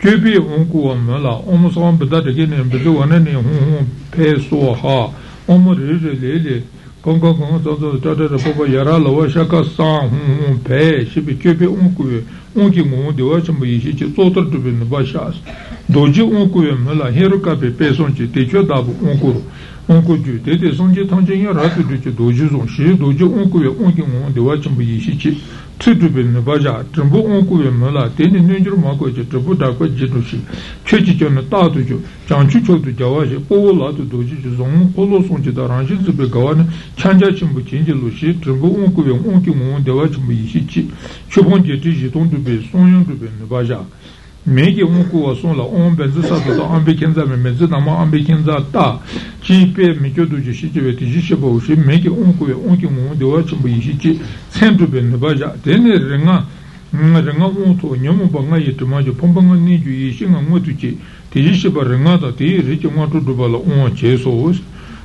Kebi unku amala, omu saman beda de gene bedu anani hum peso ha, omu rilele, konga konga zaza tata de papa yara lawa shaka sa hum pe, shibi kebi unku, unki ngun dewa chambu yishi chi sotar tubi nubashas. Doji unku amala, heruka pe peson chi techo dabu unku, unku ju, tete sonji tangchen ya ratu duchi doji zon, shi doji unku ya unki ngun dewa chambu yishi chi. Tritubin Baja, Trimbu Unkuya Mala, Teni Ninjur Makoji, Tribu Dako Jitushi, Chechichana Tatuju, Chanchucho to Jawashi, Ola to Doji, Zongu, Polo Sonji, Daranji, Zibegawana, Chanja Chimbuchinji Lushi, Trimbu Unkuya, Unki Mun, Dewachimbu Yishichi, Chubon Jetishi, Tondube, Sonyon Rubin Baja. Megi Unkuwa Sonla, On Benzisa, Ambekenza, Mezidama, Ambekenza Ta, Chipe, Mikodu Jishichi, Tishiboshi, Megi Unkuya, Unki Mun, Dewachimbu Yishichi. Centro bene baja tenere renga renga unto nyomo banga yitmajo pombanga niju yishinga motuchi tejishe barenga ta te riche motu dubala on cheso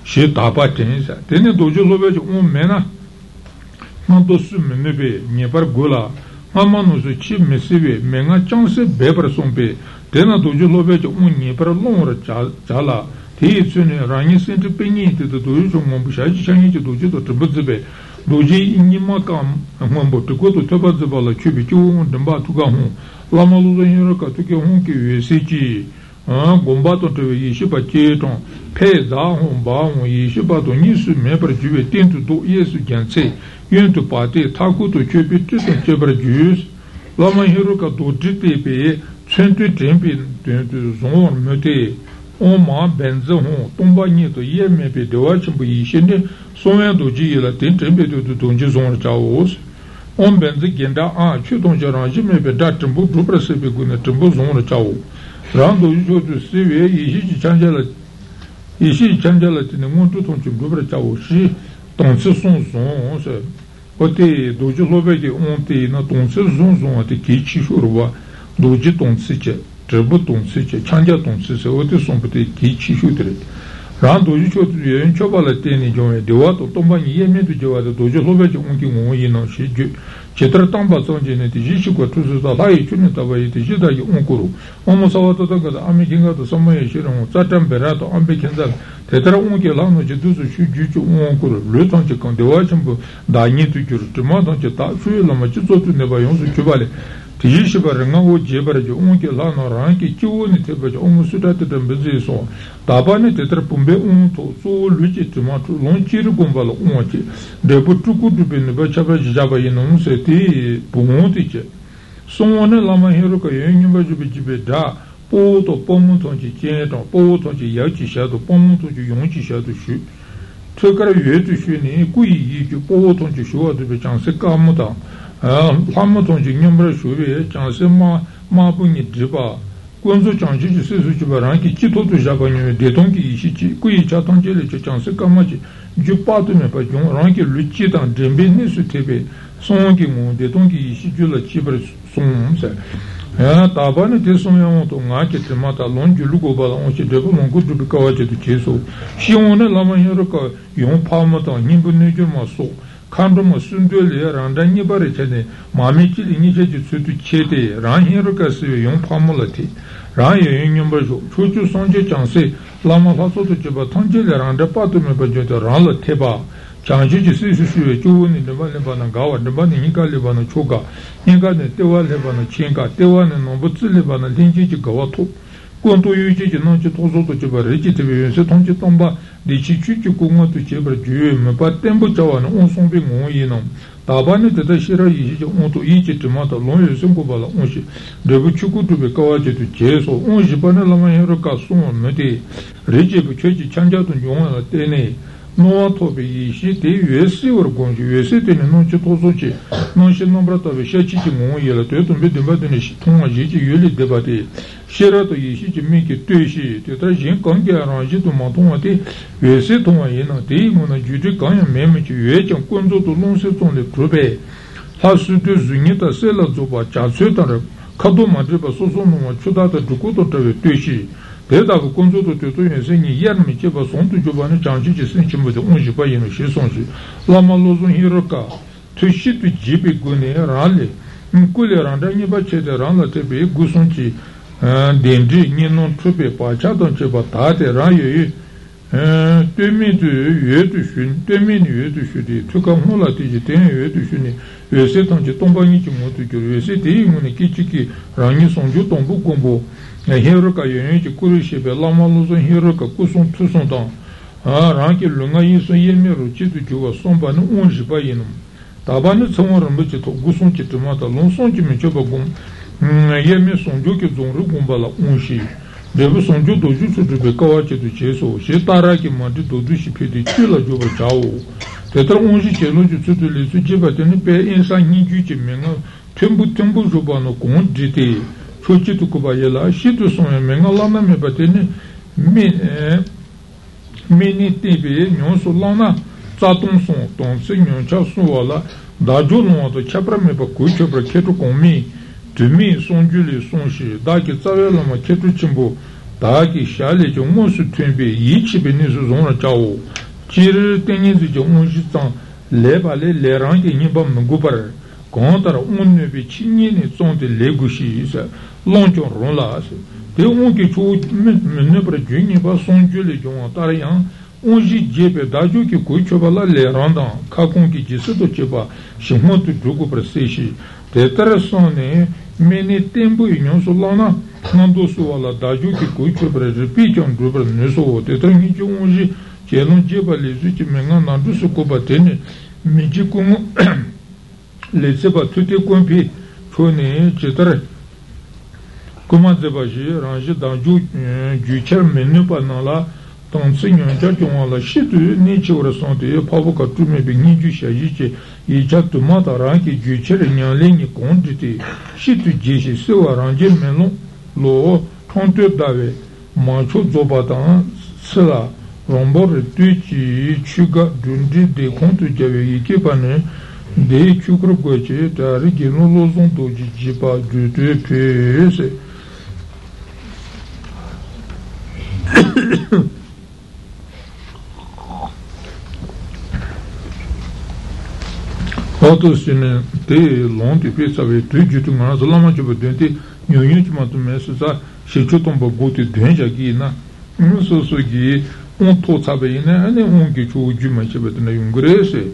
she tapa tensa tene dojo lobejo on mena manto summe nebe nyebar gola mamanu su chi mesive menga changse beber sombe tene dojo lobejo on nyebar lonra chala te sune rangi sente penyite de dojo mombushaji changi dojo to tbzbe Doji inimakam mambo tukoto tabazabala chubichu ndamba tugahu lamaluzo hiraka tuke hunki uesichi gombato tewe yishiba cheton pe zahon bahon yishiba to nisu mebra juwe tentu do yesu janse yuntu pate takuto chubi tito chebra juus lama hiraka do jitepe chentu tempi tentu zonor mute oma benze hon tomba nito ye mepe dewa chimbo yishinde Sonya doji yela ten tembe tu donji zonra chaos. On benzi genda a chu donja ranji mebe da tembo dupra sebe gune tembo zonra chao. Ran doji chotu siwe yishi chanjala tine montu tonchim dupra chao shi tonsi son son se. Ote doji lobeke onte na tonsi son son ate kichi shurwa doji tonsi che, tembo tonsi che, chanja tonsi se ote son pute kichi shutre. Rāng dōjī chōtū yōyōn chōpa lā tēnī jōngyā dēwā tō tōmbā nī yē mē tū jēwā tō dōjī lōpa chō ngō kī ngō yī nō shī jū chētara tāmbā sōng jē nē tī jī shī kwa tū sū tā lā yī chū nē tā bā yī tī jī tā yī ngō kū rū ngō mō sā wā tō tā kā tā āmi kīngā tō sāma yā shī rā ngō tsā tāmbē rā tō āmbē kīngā tētara ngō kī lā ngō jī tū sū shū jū chū ngō kū rū lū tāng chī kāng dēwā chī mbō dā yī tū kī rū tī mā tāng chī tā shū yī lā mā chī tsō tū nē bā yōng sū chū bā lē Tishi baranga o jebarajo, unke lano ranki, chiwoni tebajo, umu sudate tembizi so. Tabane tetra pumbe unto, so luci timatu, lonchiri gumbala unchi. Debu tuku dubini bachaba jaba yinamu seti pumuntiche. Songone lama hiruka yengiba jubijibe da, poto pomutonchi chietan, potonchi yachi shadu, pomutonchi yonchi shadu shu. Tukara yetu shuni, kui yiju, potonchi shuadu bechansi kamutan. Lama tongji nyambra shuwe, chansi maabu nyi driba, guanzo chansi chi sisu chiba rangi, chi totu jaba nyewe detongi ishi chi, kuyi cha tongji le cha chansi kama chi, ju patu me pa yung rangi lu chi tang drenbe nisu tebe, songi ngon detongi ishi ju la chibra song se. Tabani te sonya onto nga che trimata longi lu gobala onche deba mongu drubi kawa che tu che so. Shi one lama hiruka yung pama tang nyingu nijur ma so. Kandoma sundole randa nibare chene mamichi lingiche ji tsutu chete rangi ruka siwe yung pamulati rangi yung nyambajo chuchu sonje chansi lama faso tu chiba tangele randa patu meba jote rangla teba chansi ji sisu siwe chuvuni niba niba na gawa niba ni nika liba na choka nika ni tewa liba na chenka tewa ni nombutsi liba na linji ji gawa to kuntu yuji ji nanchi toso tu chiba rechi tebe yunse tangchi tomba Dici cici kunga tu chebra juwe me pa tenpo chawa na on sombe ngon yi nam. Tabani teta shira yi shi on to yi chi timata lon yu senko bala on shi. Debu chuku tube kawa chi tu che so. On shi pa ne lama hero ka suwa me te. Reche bu che chi chanja tu nyonga la tene. No to be she te US or gonji US and non chitosochi, non she nombrata shachi yellow to mid the badinish tonga yuli debate, sherato yishi make it tuishi, tetrajin congi arrange to matomati, US toma yenati, mona judican memic uech and conzo to lonset on the probe. Hasu to zunita sella zoba chatsutan, Kado Madriba Sosono Chudata Dukoto Tuishi. Pedavo consulto tutu insegni yermi che va sonto giovane chanchi ci sentiamo di oggi paino ci sono la malosun hiroka tushi tu jibi gune rale mkule randa ni bacede randa tebe gusonchi dendi ni non tube pacha don che batate rayo temi tu yetu shun temi ni yetu shudi tuka mola tiji temi yetu shuni yese tonji tombani ki motu gyo yese tei mune kichiki rangi sonju tombu kombo Hiroka Yunichi Kurishibe, Lama Luzon Hiroka, Kusun Tusundan, Ranki Lunga Yisun Yemiru, Chitu Juga, Sombani, Unji Bayinum, Tabani Tsumar Mbichito, Gusun Chitumata, Lonson Chimichoba Gum, Yemi Sonjo Kizonru Gumbala, Unji, Debu Sonjo Doju Sudube Kawachitu Cheso, Shetaraki Mandi Dodushi Pedi, Chila Juba Chao, Tetra Unji Chelunji Tsutu Lisu Jibatini Pe Insa Ninjuchi Menga, Tembu Jubano Kong Jiti, Chochi tu kubayela, shitu sonye menga lana mebateni meni tebe nyonsu lana tsatung son, tonsi nyoncha suwala, dajo lona to chapra meba kui chapra ketu komi, tumi sonjuli sonshi, daki tsawe lama ketu chimbo, daki shali jo monsu tunbe, yichi beni su zona chao, chiri tenizi jo monshi tsan, leba le lerangi niba mgubar, Kantara unne be chinini zonde legushi isa, lonchon rolas. Te unki chu menepra juni ba sonjuli jonga tarayan, unji jebe daju ki kuchobala le randan, kakonki jisido cheba, shimotu jugu praseshi. Te tarasone meni tembu inyon solana, nandosu wala daju ki kuchobra ripichon jubra neso, te tarangi jo unji, chelon jeba lezu chi menga nandosu kobatene, mijikungu, le seba tutti compi fone cetra come deba je range dans du charme ne pas dans la ton signe on la chute ni ci ressenté pas beaucoup tout mais ni du chaji et exactement dans que du cher ni en ligne quantité chute je se arrange mais non lo compte d'ave mancho zobatan cela rombor tu ci chuga dundi de compte j'avais qui panne Dei chukru goche, tari geno lozon doji jipa jutu pese. Oto sine, te lonti pesa ve tu jutu mana zalama jipa dente, nyonyo chimatu mesi sa, shechotomba goti denja gi na, nusoso gi, on to tsabe ina, ane on ki chu ujima jipa dina yungure se.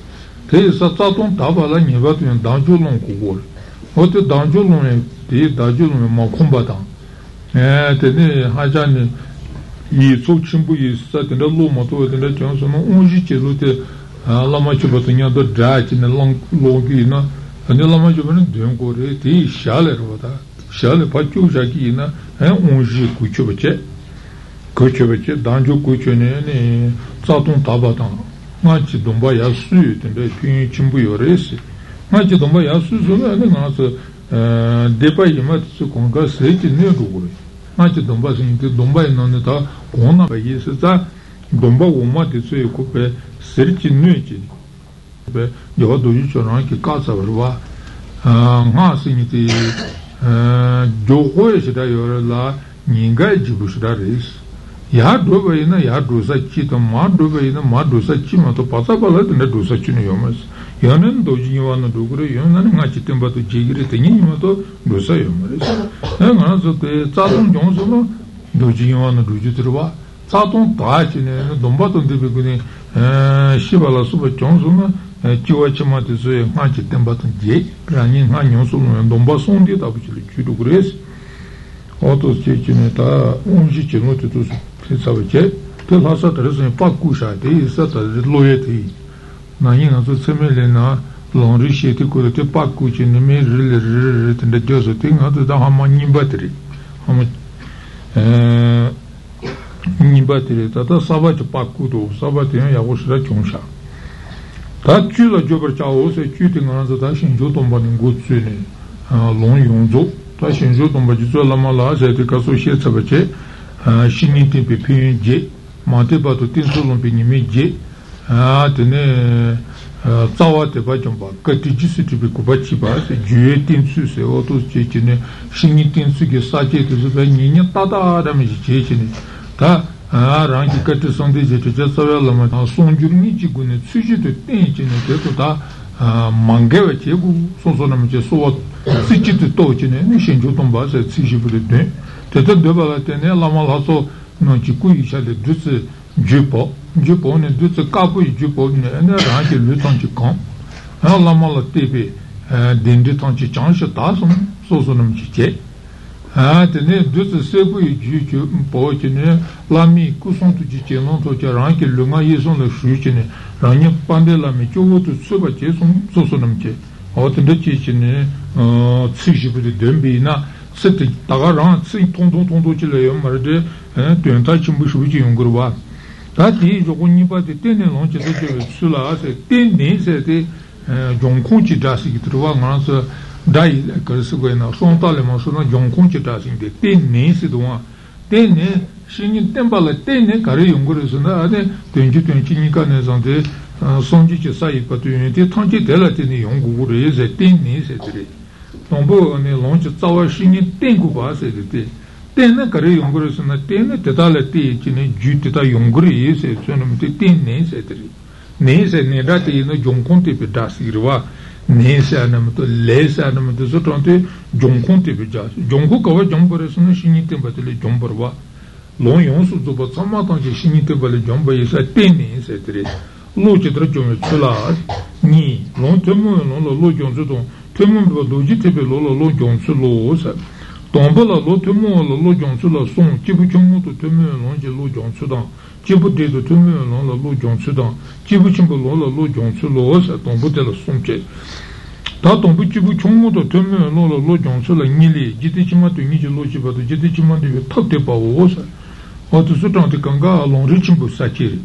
Te satsaton tabala nyebat yon danjo long kogol. Ote danjo long e, te danjo long e makumba tang. Tene hajani, yi so chimbu yi satene lo mato etene chanso no onji che lo te lama chubato nyado dra chine long logi ina. Ane lama chubato dengo re, te shale rwata. Shale pacho shaki ina, onji kuchobache. Kuchobache, danjo kuchone ne satsaton tabatang. Machi Domba Yasu, Tende Pin Chimbuyo Resi. Machi Domba Yasu, Depa Yimatsu Konga Seti Neruguri. Machi Domba Sinti, Domba Inanita, Kona Yesita, Domba Umati Suekupe, Serti Nuci. Yodo Yuchoranki Kasavarva, Ma Sinti, Jokoe Shida Yorela, Ningai Jibushida Resi. Yadova in a yadusachi, the Madova in a madusachi, Mato Pasabala, and the Dusachinomas. Yanan Dojiwana Dugre, Yanan Machitimba to Jigri, Tinimato, Dusayomas. And also the Saturn Johnson, Dojiwana Dujitrua, Saturn Tachin, Dombaton Dibiguni, Shivala Suba Johnson, ताच्चू ला जो बच्चा हो से चूती गाना ता शिंजो तोंबा ने गुच्चू ने लों योंजो ता शिंजो तोंबा जिसो लमाला से ते कसो शेत सबचे शिनी ते पिपिन जे माते बातो तीन सोलों पिनी में जे आ तने चावा ते बाचंबा कति जिसी ते कुबाची बा से जुए तीन सु से ओतो जे ने शिनी तीन सु के साचे ते बे नीने तादा रमे जे ने ता rangi kati sandi zeti jasavya lama sonjurni jigune tsuji tu tenji ne teto ta mangewa chegu sonsonami che sowa tsuji tu tochi ne nishin jutumba se tsuji puli ten teta debala tene lama laso nonchi kuyi shali dutsi jupo ne dutsi kapuyi jupo ne ene rangi lutanchi kan lama la tepe dendi tanchi chanshi tasum sonsonami che che tene dutsi sepuyi ju po chene lami kuson tu ji chenon to che rangi lunga yeson le shu chene rangi pande lami chogo tu tsuba che son sosonam che otende che chene tsiji budi denbi na sete taga rang tsi ton che le marde tuenta chimbu shu ji yungurwa ta ti jogo ni ba de tene lon che de sula se tene se de jonkon chi dasi ki trova ngana dai kasu go na sontale mo sono jonkon chita sinde tenne sidwa tenne shinin tembala tenne kare yongure sona ade tenji ni kane zande sonji che sai patu unite tanji dela tenne yongure ze tenne sedre tombo ne lonje tawa shinin tengu ba sedte tenne kare yongure sona tenne tetale ti chine jutita yongure se sonomite tenne sedre ne se ne dati no jonkon te pedasirwa nesa namato lesa namato sotonte jonkon te bija jonko kawa jompore sunu shinite batele jomborwa lon yonsu doba samatan je shinite bale jomba yesa teni setre no chetra jomme tula ni lon temo non lo jonzo don temo do doji tebe lo jonzo lo sa tomba lo temo lo jonzo la son tibu chumuto temo non je lo jonzo don tibu de do temo non lo jonzo don tibu chimbo lo jonzo lo sa tomba de la son che तातों बुच्चू चुंगों तो तुम्हें लोलो लोजों से लंगीले जितने चिमातु निजे लोची बातु जितने चिमातु ये थकते पावो सा और तो सुतां ते कंगा आलों रिचुंबु साचेरे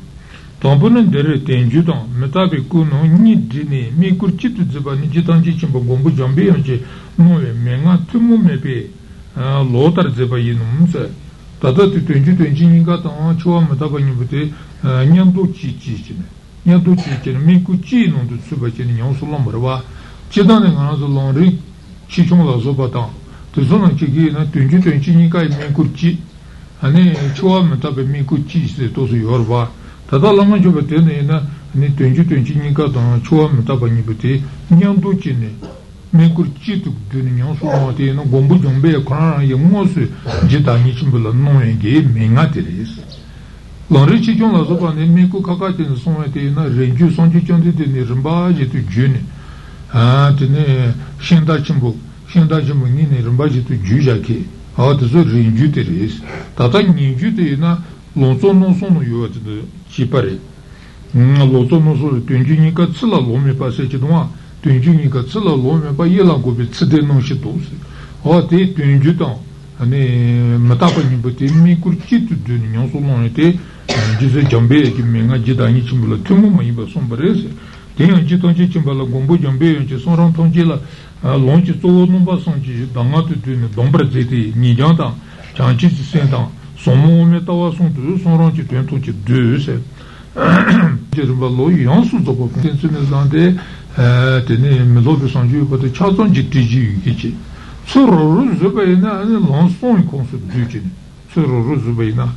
तांबुने देरे तेंजुदां मेताबे कुनो निदिने मी कुर्चितु जबानी जितांची चिंबा गंबु जंबे यंचे नोए मेंगा तुम्हों में पे लोटर जबाई नुम्से ताता ते तेंजु निगा तां चुआ मेताबे निबुते न्यांदो चीचीचने न्यांदो चीचने मी कुची नंदु सुबचने न्यांसुलां मरवा chidane nganazo longri chichung la soba tang tuzo na chigi na tunji nikai minkur chi ane chua metabe minkur chi se tosu yorwa tata lama joba tene na tunji nika tang chua metaba nipati nyandu chi ne minkur chi tuk duni nyansu lama te na gombu jombe ya korana ya ngosu jita nichimbula nongye ge menga teres longri chichung la soba ne minkur kaka tene songa te na renju sonji chante tene rinba jitu june tene shenda chimbo nini rinbaji tu juja ke awa tiso rinju te reis tata ninju te ina lonso nonso no yuwa tene chipare lonso nonso le tunju nika tsila lome pa se chidwa tunju nika tsila lome pa yela gobe tside non shitose awa te tunju tang matapa nipo te mikur chitu duni nyonso lone te jise jambe ki menga jidani chimbo la tumu ma iba sombare se tenho de tonji chimbala gombo jambe onde são rantonji lá longe todo não basonji dangato tune dombra zeti nijanta chanchi senta somo metawa são tudo são ranchi tentonji dois jirbalo yansu dopo tensune zande tene melobe sonji bote chazonji tiji kichi sororo zubaina lanson konsu duchi sororo zubaina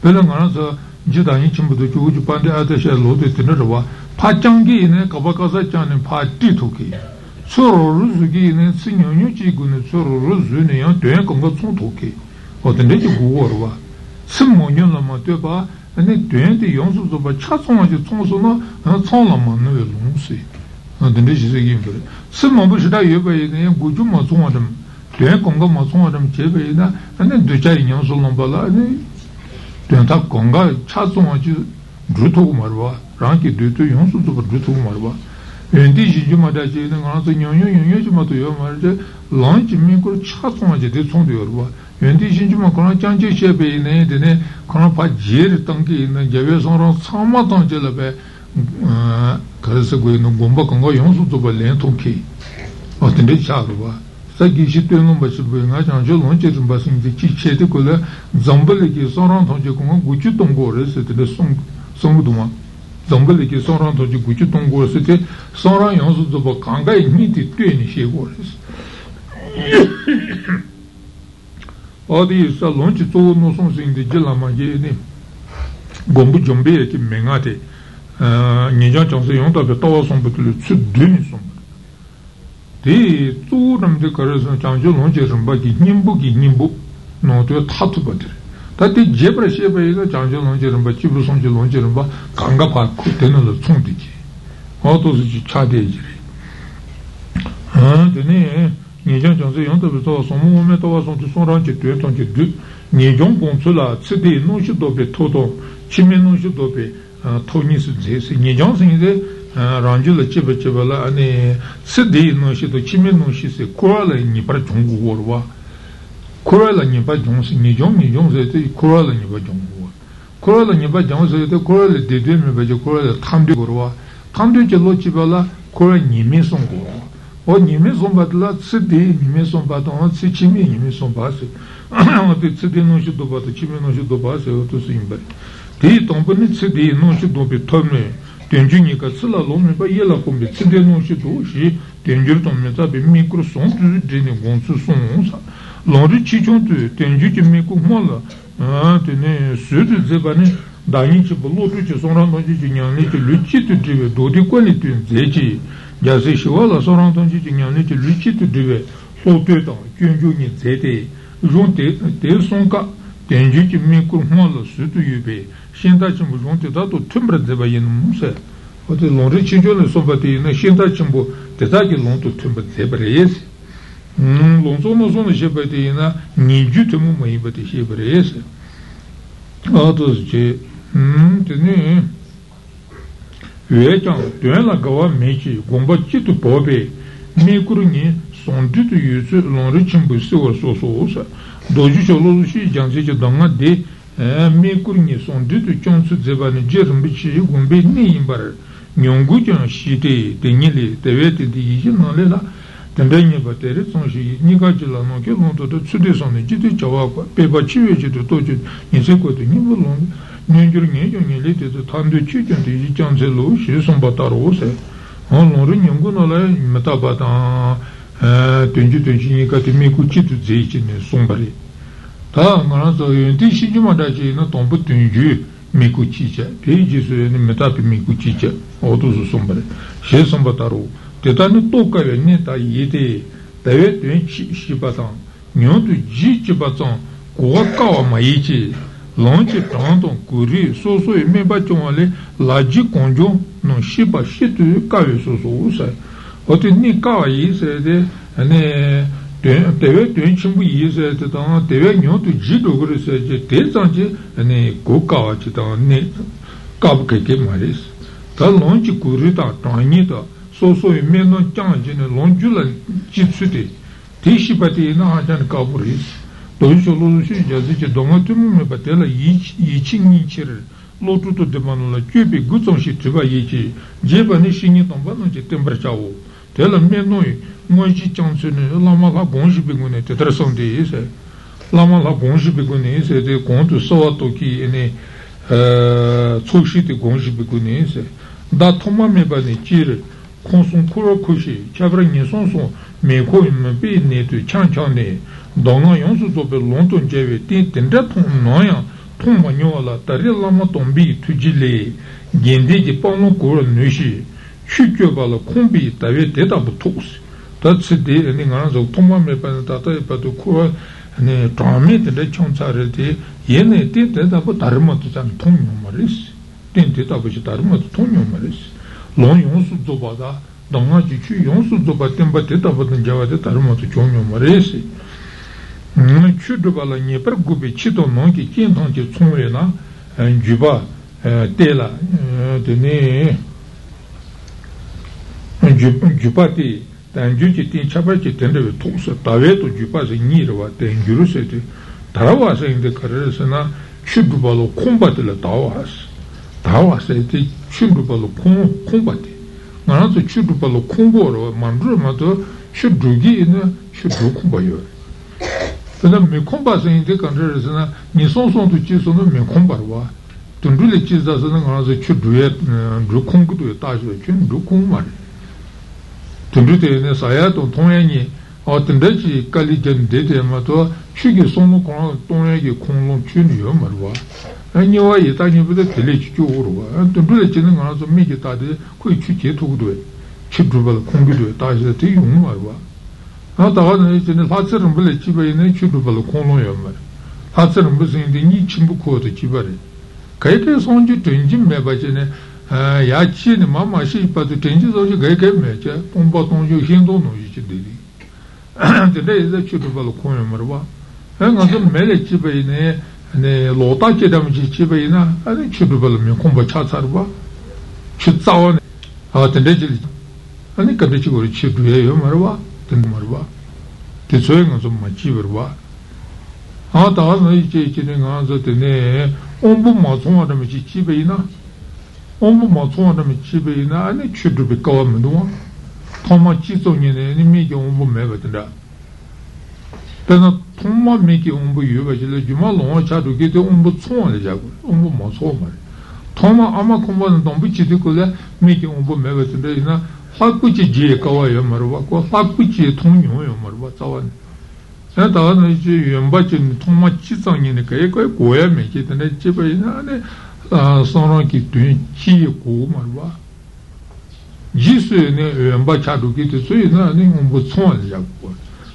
pela ngana jidani chimbudo chuju pande atesh lode tinerwa 파짱기 이네 가바가사 짠네 파티토키 소로르즈기 이네 스녀뉴치 군네 소로르즈네 야 되건가 총토키 어떤데 고어와 스모뉴나마 되바 아니 되는데 용수도 봐 차송하지 총소나 총라만네 용수 네 나도 추르발로 콩보로 만들어마도 추르기는 추르고봐요. 그다음 미 콩바스인데 간절스나 니송송도 지송은 미 콩바와 둔둘이 지자서는 가서 추르에 루콩도 따져 준 루콩만. 둔둘이는 사야도 동행이 어떤데지 깔리든 데데마도 추기 송은 콩 동행이 콩론 준이요 말와. 아니요, 이 땅에부터 들리지 주고 와. 또 들리지는 거라서 미기 다들 거의 취재 도구도 집주발 공기도 다시 되게 용어 와. 아, 다가는 이제 사처럼 벌레 집에 있는 집주발 공로여 말. 사처럼 무슨 인데 니 친구 거도 집에. 그게 손주 된지 매바지네. 아, 야치는 마마시 봐도 된지 소리 그게 매자. 공부 동주 행동도 이제 되리. 근데 이제 집주발 공여 말 와. 그래서 매일 집에 있는 네, 로다게 담지 집에 있나? 아니, 주도벌면 공부 차차르바. 주자원. 아, 근데 아니, 근데 지금 주도해요, 말아. 근데 말아. 대소행은 좀 맞지버와. 아, 다음에 이제 지는 안서 되네. 온부마 통하면 집에 있나? 온부마 통하면 집에 있나? 아니, 주도비 가면 너. 토마 지송이네. 님이 온부 매거든다. 그래서 통마 미기 온부 유가질로 주말로 자르게도 온부 총을 잡고 온부 모소 말. 통마 아마 공부는 너무 지득을 미기 온부 매거든데 이나 학부지 지가와요 말고 그 학부지 통용요 말고 자원. 나다는 이제 연바진 통마 지성이니까 이거 고야 미기든데 집에 안에 선원기 뒤치 고 말고 지수는 연바 자르게도 소이나 아니 온부 총을 잡고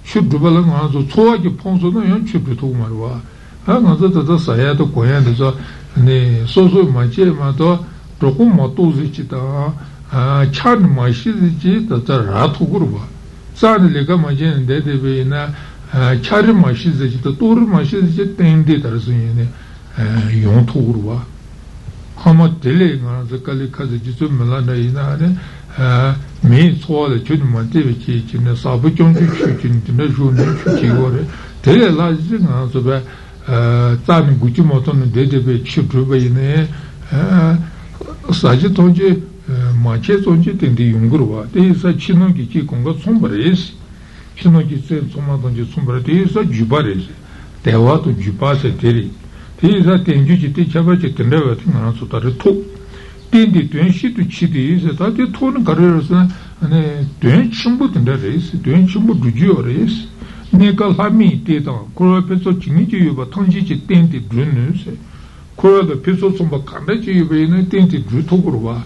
शुद्रबल गांजो छोआ के पंसो न यन छुपे तो मरवा आ गांजो तदा साया तो कोया दे जो ने सोसो माचे मा तो रोको मतो जिता आ छान माशी जी तदा रात गुरवा सान लेगा माजे दे दे बे ना छार माशी जी तो तोर माशी जी तें दे तरस ने यों तो गुरवा हम दिले गांजो कल खज जी तो मला नहीं ना ने मैं सोले चुन मते बच्चे चुने साबु चंचु चुन चुने जोने चुची गोरे तेरे लाज़ी ना तो बे तामी गुच्ची मोतों ने दे दे बे चुप्पू बे ने साज़ी तोंजे माचे तोंजे तेंदे युंगरुवा ते इसा चिनों की ची कुंगा सुंबरे से चिनों की से सुमा तोंजे सुंबरे ते इसा जुबारे से तेवा तो जुबा से तेरी ते इसा तेंजु चिते चबा चिते ने वाते ना तो तारे तो 땡디 땡시도 치디에서 다들 토는 가려서 아니 땡 친구들인데 레스 땡 친구 두지요 레스 내가 함이 때다 그래서 진이지요 봐 통지지 땡디 드는세 그래도 비소송 봐 간다지요 왜는 땡디 주토고로 봐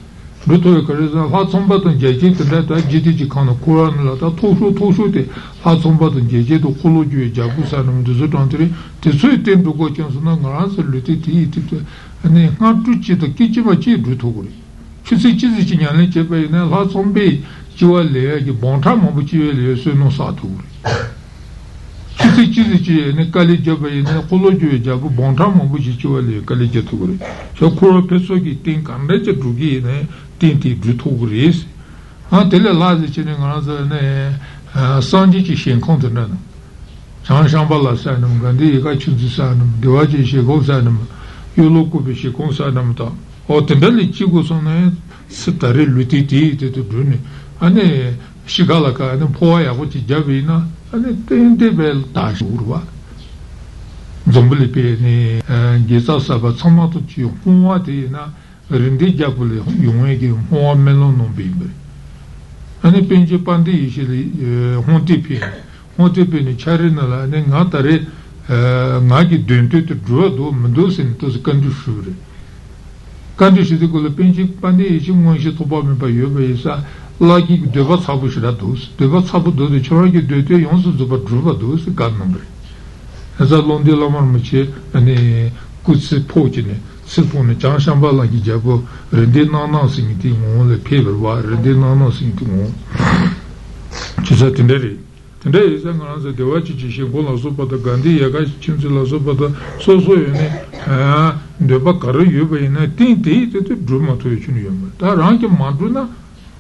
루토에 그래서 화송 받은 제제들다 다 지디지 칸은 코란라다 토수토수데 화송 받은 제제도 콜로주에 잡고 사람도 저한테 뜻이 땡도고 전선은 가서 루티티 네, 한두치도 끼치마치 루토고리. 추세치지냐는 제베나 라솜베 지월레기 몬타모 지월레 수노 사토고리. 추세치지네 칼리제베나 콜로주에 잡고 몬타모 지월레 칼리제토고리. 저 코로페소기 띵감베제 두기네 띵티 루토고리스. 아, 텔라지치는 거라서네 산지치 신콘드는. 장상발라사는 건데 이가 추지사는 대화지 시고사는 요로코비시 공사담다 어떤들이 지구선에 스타를 루티티 되더니 아니 시갈아가는 포야고 지잡이나 아니 텐데벨 다슈르와 좀블리페니 게사사바 참마토치 홍와데나 른디잡불 용에게 홍멜론노 비브 Ani penje pandi isili honti pi ni charina la ne ngatare ngagi dente tu do mdosin to kandishure kandishide ko penje pandi isimo je to ba me ba yobe sa lagi deva sabu shira dos deva sabu do de choragi dete yonsu zuba druva dos gannombre esa londi la marmiche ani kutsi pojine sifone changshamba la gi jago rende nana sing ti mo le pever wa rende nana sing ti mo chisa tenderi sangon se dewa chi chi she gola sopa da gandi ya ga chimse la sopa da so so ne ha de ba kar yu be na ti ti tu druma to chunu yom ta ran ke maduna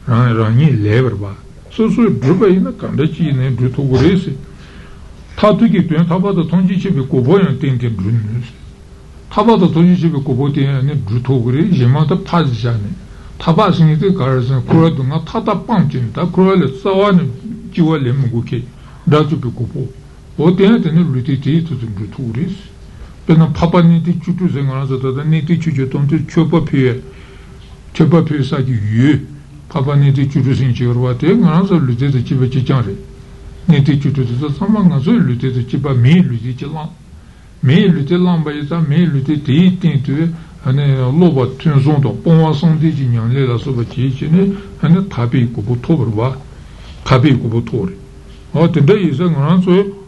ran ni lever ba so druba ina kanda chi ne druto gorese ta tu ki tu ta ba da tonji chi be ko boyan tin ti drunus 타바도 도지집에 고보대는 루토그리 제마다 파지잖아. 타바스니도 가르서 고라동아 타다 빵진다. 고라를 싸와는 기월에 먹고케. 나주고 고보. 어때는 루티티 두든 루토그리스. 그는 파바니티 주주 생활하자다. 네티 주주 돈도 쵸바피에. 쵸바피에서 유. 파바니티 주주 생활하대. 나서 루티도 집에 지장래. 네티 주주도 상황나서 루티도 집에 미 루티지랑 mais le te l'ambaïsa mais le te ti tintu ane loba tunzon do ponwa sonde jinyan le la soba ti chine ane tabi ko butor wa tabi ko butor o te dei sa ngran so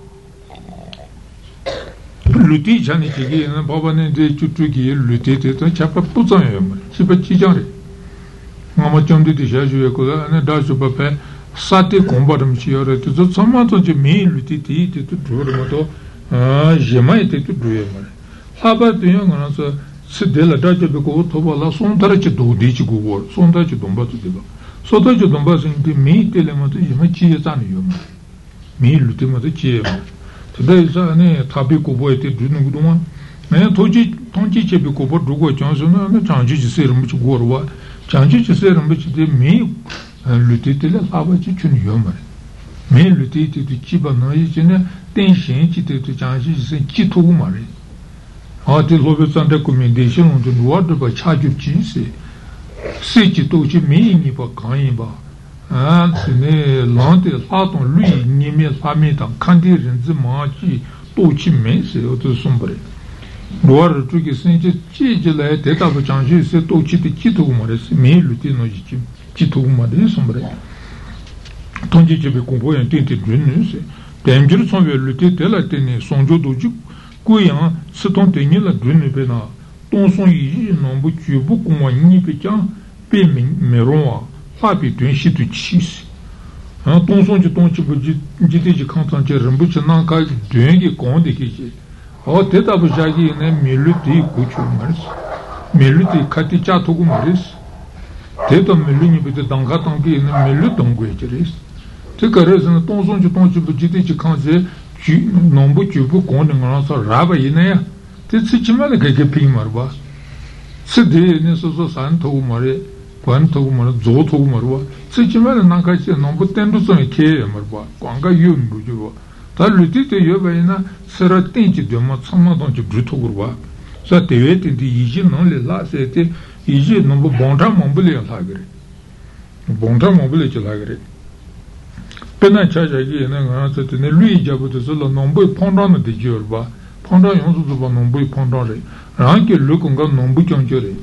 le ti jani ti gi na baba ne de chuchu gi le te te to chapa puzan yom si ba ti jare mama chom de ti ja ju ko ane da so ba pe sate combat mi ci ore to tsama to je mi le ti ti to dur mo to jemai te tu duye mare haba duye ngana so sidela daje be ko to bala sondara che do de chi go war sondara che domba tu de ba so to che domba sin te mi te le mo tu jemai chi ye tan yo mi lu te mo te chi to de sa ne tabi ko bo te du nu du ma me to ji ton ji che be ko bo du go chang so na chang ji ji ser mo chi go wa chang ji ji ser mo chi de mi lu te te le haba chi chun yo mare me lu te te tu chi ba no ye ne ten shen chi te tu chan shi sen chi to mare a te lobe san de commendation on the word ba cha ju chi se chi to chi me ni ba kan yin ba a ne lan de sa ton lui ni me sa me dan kan de ren zi ma chi to chi me se o to som bare word tu ki sen chi ji la te ta bu chan shi se to chi te chi to mare se me lu te no chi chi to mare som bare ton ji be kon bo yin te dun se Dengir son ve lutte tela teni sonjo doji kuyan siton teni la dune bena ton son yi non bu tu bu kuma ni pekan pe meron pa pe tun shi tu chis han ton son ji ton chi bu ji te ji kantan che rembu che nan ka duen ge kon de ke ji o te ta bu jagi ne meluti ku chu mars meluti kati cha to ku mars te to meluni be de danga tan ge ne meluton ge ji te kare zana tonson chi tonchi bu jite chi kanze nombu chubu kondi ngana sa raba inaya te tsi chimali kake ping marwa tsi deye ne soso san togu mare kwan togu mare zo togu marwa tsi chimali nanka chi nombu tendu soni keye marwa kwanga yu mbu jiwa ta luti te yoba ina sara tenchi dema tsama tonchi bru togurwa sa tewe tenti yiji non le la se te yiji nombu bontra mambule ya lagare bontra mambule chi lagare pena chajagi na ngana tene lui jabuto solo nombu pondon de jorba pondon yonzo ba nombu pondon re ranke lukunga nombu chonjore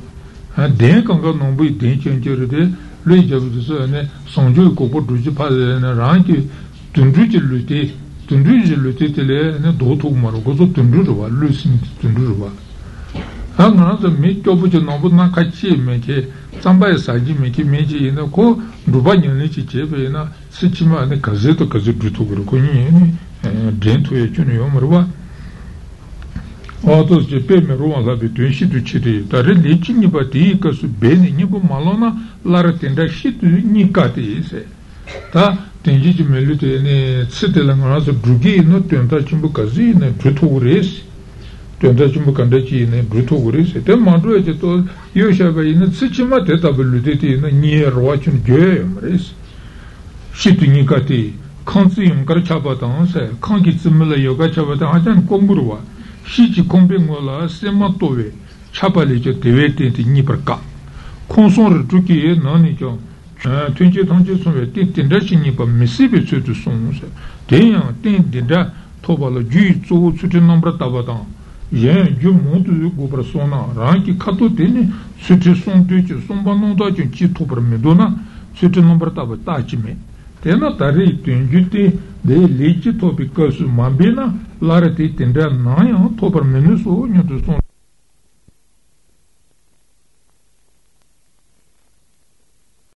ha de konga nombu de chonjore de lui jabuto so ne sonju ko boduji pa ne ranke tunduji lute tele ne doto maro gozo tunduji wa lui sin tunduji wa ha ngana so me chobuji nombu na kachi me ke sambaye saji me ke meji ne ko rubanyane chi chebe na sicima ne kazeto kaze bruto grukoni dentro e chunyo marwa autos de peme ruan la bitu shitu chiri tare lechi ni bati kasu beni ni bu malona laratenda shitu ni kati ise ta tenji de melute ne tsitela ngarazo drugi no tenta chimbu kazi ne bruto gures tenta chimbu kandachi ne bruto gures te mandro e to yoshaba ine sicima te tabulute te ni roachun ge mres 시트니 같이 컨스움 가르쳐봤던세 컨기 쯤을 요가 잡았던 하잔 공부로와 시지 공병월라 세마토에 차발이죠 대회때 니버까 콘소를 두기에 너니죠 Twenty twenty somewhere, tin dashing in Mississippi to songs. Then, tin da, Tobala G, so to number Tabatan. Yen, you want to go persona, Ranki Catotini, City Son Twitch, Sombano Dutch, Chitoper Medona, City number Tabatachime. Then at a rate in duty, they legit because Mambina, Larati, and then nine, Toper Menuso, you to son.